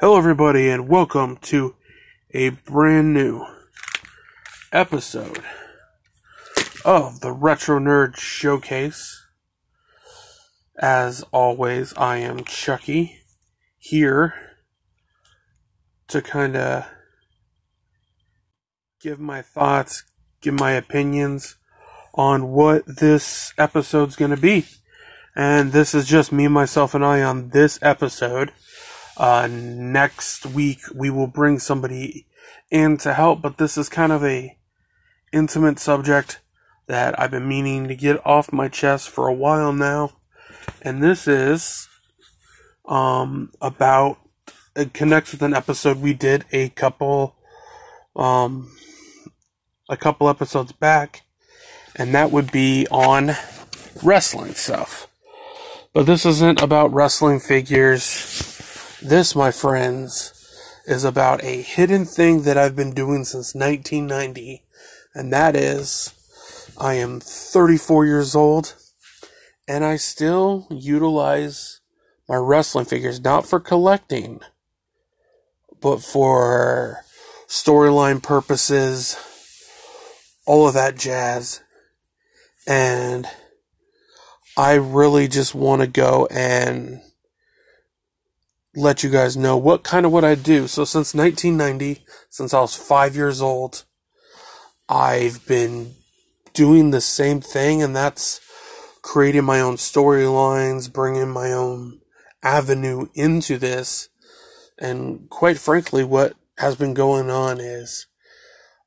Hello everybody and welcome to a brand new episode of the Retro Nerd Showcase. As always, I am Chucky, here to kind of give my thoughts, give my opinions on what this episode's going to be. And this is just me, myself, and I on this episode. Next week we will bring somebody in to help, but this is kind of a intimate subject that I've been meaning to get off my chest for a while now, and this is about, it connects with an episode we did a couple episodes back, and that would be on wrestling stuff. But this isn't about wrestling figures. This, my friends, is about a hidden thing that I've been doing since 1990, and that is, I am 34 years old, and I still utilize my wrestling figures, not for collecting, but for storyline purposes, all of that jazz, and I really just want to go and let you guys know what I do. So since 1990, since I was 5 years old, I've been doing the same thing, and that's creating my own storylines, bringing my own avenue into this. And quite frankly, what has been going on is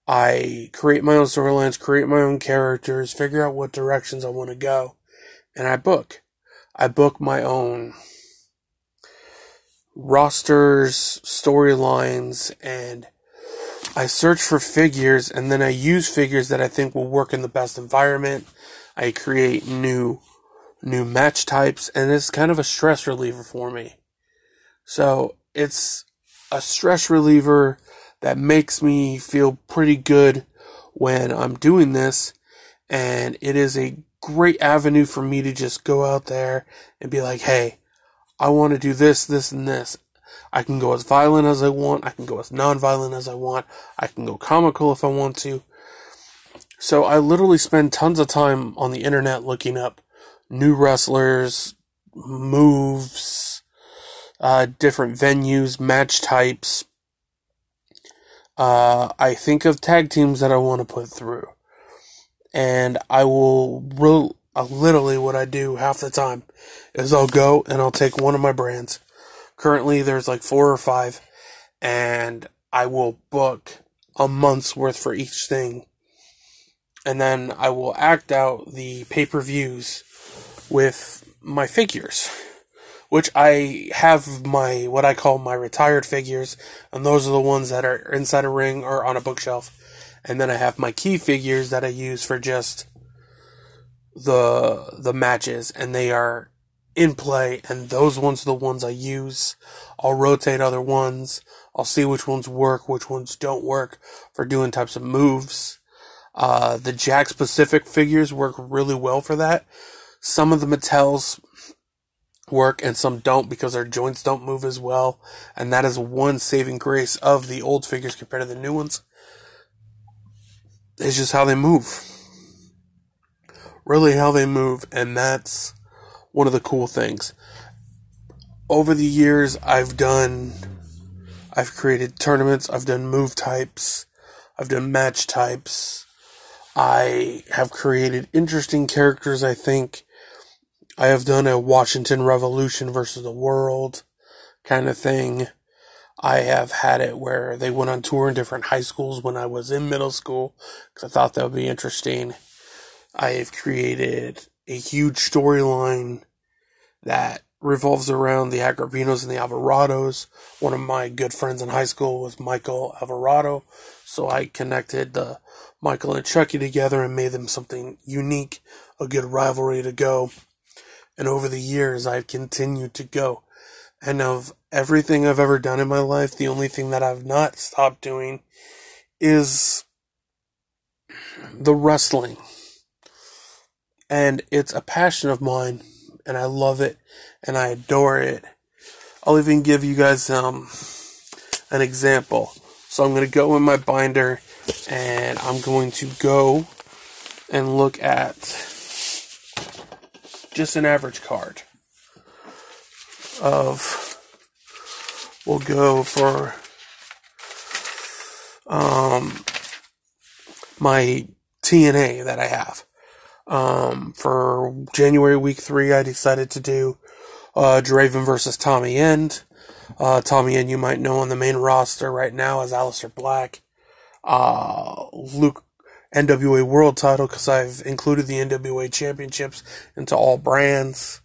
I create my own storylines, create my own characters, figure out what directions I want to go, and I book my own rosters, storylines, and I search for figures, and then I use figures that I think will work in the best environment. I create new match types, and it's kind of a stress reliever for me. So it's a stress reliever that makes me feel pretty good when I'm doing this, and it is a great avenue for me to just go out there and be like, hey, I want to do this, this, and this. I can go as violent as I want. I can go as non-violent as I want. I can go comical if I want to. So I literally spend tons of time on the internet looking up new wrestlers, moves, different venues, match types. I think of tag teams that I want to put through. And I will literally what I do half the time is I'll go and I'll take one of my brands. Currently there's like 4 or 5, and I will book a month's worth for each thing, and then I will act out the pay-per-views with my figures, which I have my, what I call my retired figures, and those are the ones that are inside a ring or on a bookshelf, and then I have my key figures that I use for just the matches, and they are in play, and those ones are the ones I use. I'll rotate other ones. I'll see which ones work, which ones don't work for doing types of moves. The Jack specific figures work really well for that. Some of the Mattels work and some don't because their joints don't move as well, and that is one saving grace of the old figures compared to the new ones. It's just how they move. Really how they move, and that's one of the cool things. Over the years, I've created tournaments, I've done move types, I've done match types, I have created interesting characters, I think. I have done a Washington Revolution versus the World kind of thing. I have had it where they went on tour in different high schools when I was in middle school, because I thought that would be interesting. I have created a huge storyline that revolves around the Agravinos and the Alvarados. One of my good friends in high school was Michael Alvarado, so I connected the Michael and Chucky together and made them something unique, a good rivalry to go. And over the years, I've continued to go. And of everything I've ever done in my life, the only thing that I've not stopped doing is the wrestling. And it's a passion of mine, and I love it, and I adore it. I'll even give you guys an example. So I'm going to go in my binder and I'm going to go and look at just an average card of, we'll go for my TNA that I have. For January week 3, I decided to do Draven versus Tommy End. Tommy End, you might know, on the main roster right now as Aleister Black. Luke, NWA World Title, because I've included the NWA Championships into all brands.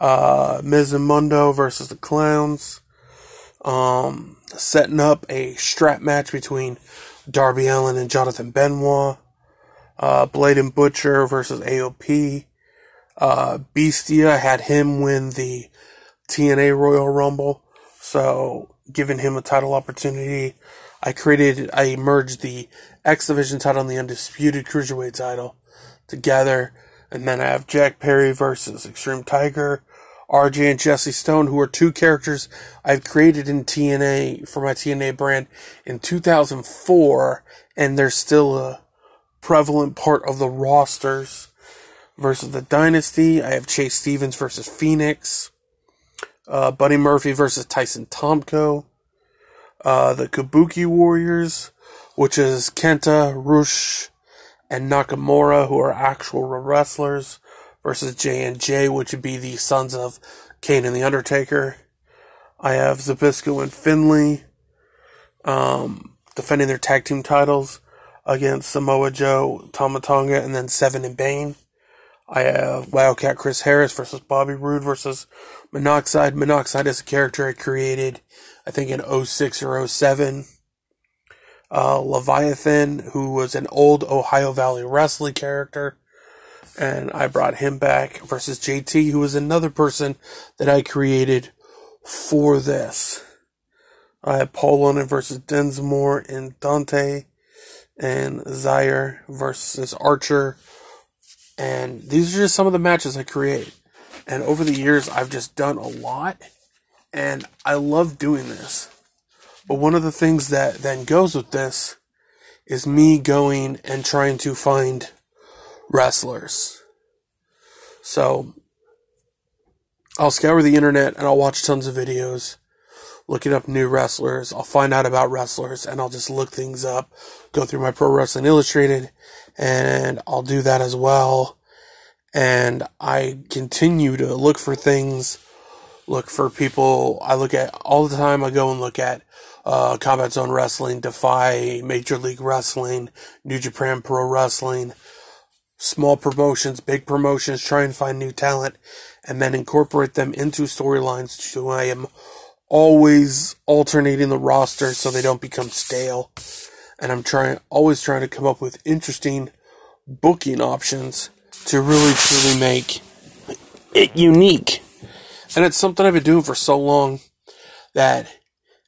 Miz and Mundo versus the Clowns. Setting up a strap match between Darby Allin and Jonathan Benoit. Blade and Butcher versus AOP. Bestia, had him win the TNA Royal Rumble, so giving him a title opportunity. I merged the X Division title and the Undisputed Cruiserweight title together, and then I have Jack Perry versus Extreme Tiger, RJ and Jesse Stone, who are two characters I've created in TNA for my TNA brand in 2004, and they're still a prevalent part of the rosters. Versus the Dynasty, I have Chase Stevens versus Phoenix, Buddy Murphy versus Tyson Tomko, the Kabuki Warriors, which is Kenta, Rush, and Nakamura, who are actual wrestlers, versus J&J, which would be the sons of Kane and the Undertaker. I have Zabisco and Finley defending their tag team titles against Samoa Joe, Tama Tonga, and then Seven and Bane. I have Wildcat Chris Harris versus Bobby Roode versus Monoxide. Monoxide is a character I created, I think, in 06 or 07. Leviathan, who was an old Ohio Valley wrestling character, and I brought him back, versus JT, who was another person that I created for this. I have Paul London versus Densmore and Dante, and Zaire versus Archer. And these are just some of the matches I create. And over the years, I've just done a lot. And I love doing this. But one of the things that then goes with this is me going and trying to find wrestlers. So I'll scour the internet and I'll watch tons of videos, looking up new wrestlers. I'll find out about wrestlers, and I'll just look things up, go through my Pro Wrestling Illustrated, and I'll do that as well. And I continue to look for things, look for people. I look at all the time. I go and look at Combat Zone Wrestling, Defy, Major League Wrestling, New Japan Pro Wrestling, small promotions, big promotions, try and find new talent, and then incorporate them into storylines. So I am always alternating the roster so they don't become stale. And I'm always trying to come up with interesting booking options to really truly make it unique. And it's something I've been doing for so long that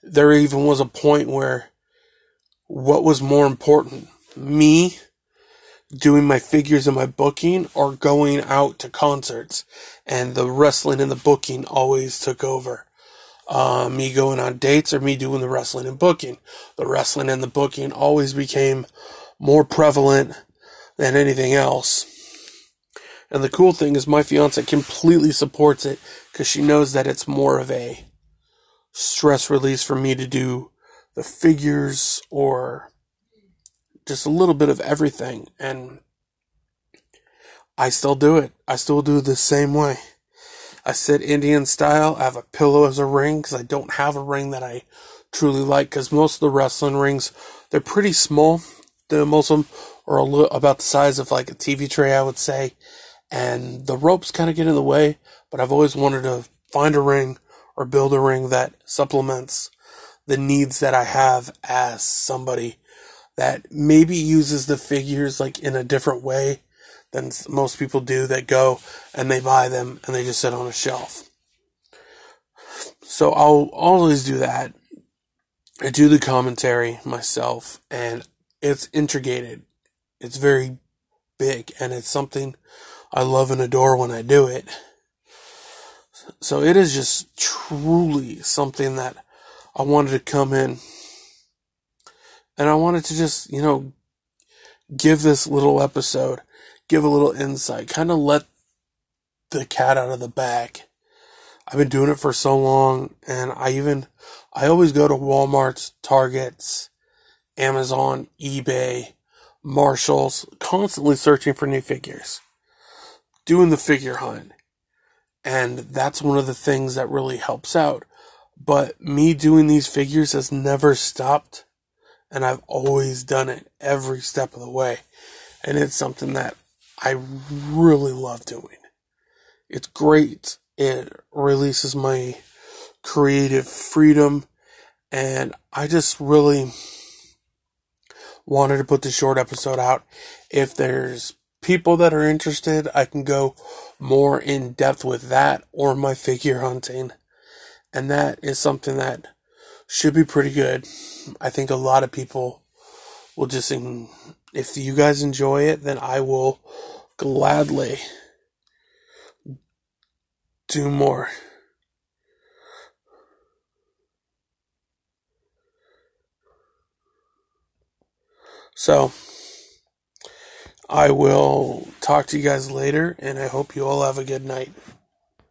there even was a point where what was more important, me doing my figures and my booking, or going out to concerts, and the wrestling and the booking always took over. Me going on dates or me doing the wrestling and booking. The wrestling and the booking always became more prevalent than anything else. And the cool thing is my fiance completely supports it, because she knows that it's more of a stress release for me to do the figures or just a little bit of everything. And I still do it. I still do it the same way. I sit Indian style. I have a pillow as a ring, because I don't have a ring that I truly like, because most of the wrestling rings, they're pretty small. Most of them are about the size of like a TV tray, I would say. And the ropes kind of get in the way, but I've always wanted to find a ring or build a ring that supplements the needs that I have as somebody that maybe uses the figures like in a different way than most people do, that go and they buy them and they just sit on a shelf. So I'll always do that. I do the commentary myself, and it's intricate. It's very big, and it's something I love and adore when I do it. So it is just truly something that I wanted to come in and I wanted to just, you know, give this little episode, give a little insight, kind of let the cat out of the bag. I've been doing it for so long, and I always go to Walmart's, Target's, Amazon, eBay, Marshalls, constantly searching for new figures, doing the figure hunt. And that's one of the things that really helps out. But me doing these figures has never stopped, and I've always done it every step of the way. And it's something that I really love doing. It's great. It releases my creative freedom, and I just really wanted to put this short episode out. If there's people that are interested, I can go more in depth with that or my figure hunting, and that is something that should be pretty good. I think a lot of people will just, if you guys enjoy it, then I will gladly do more. So, I will talk to you guys later, and I hope you all have a good night.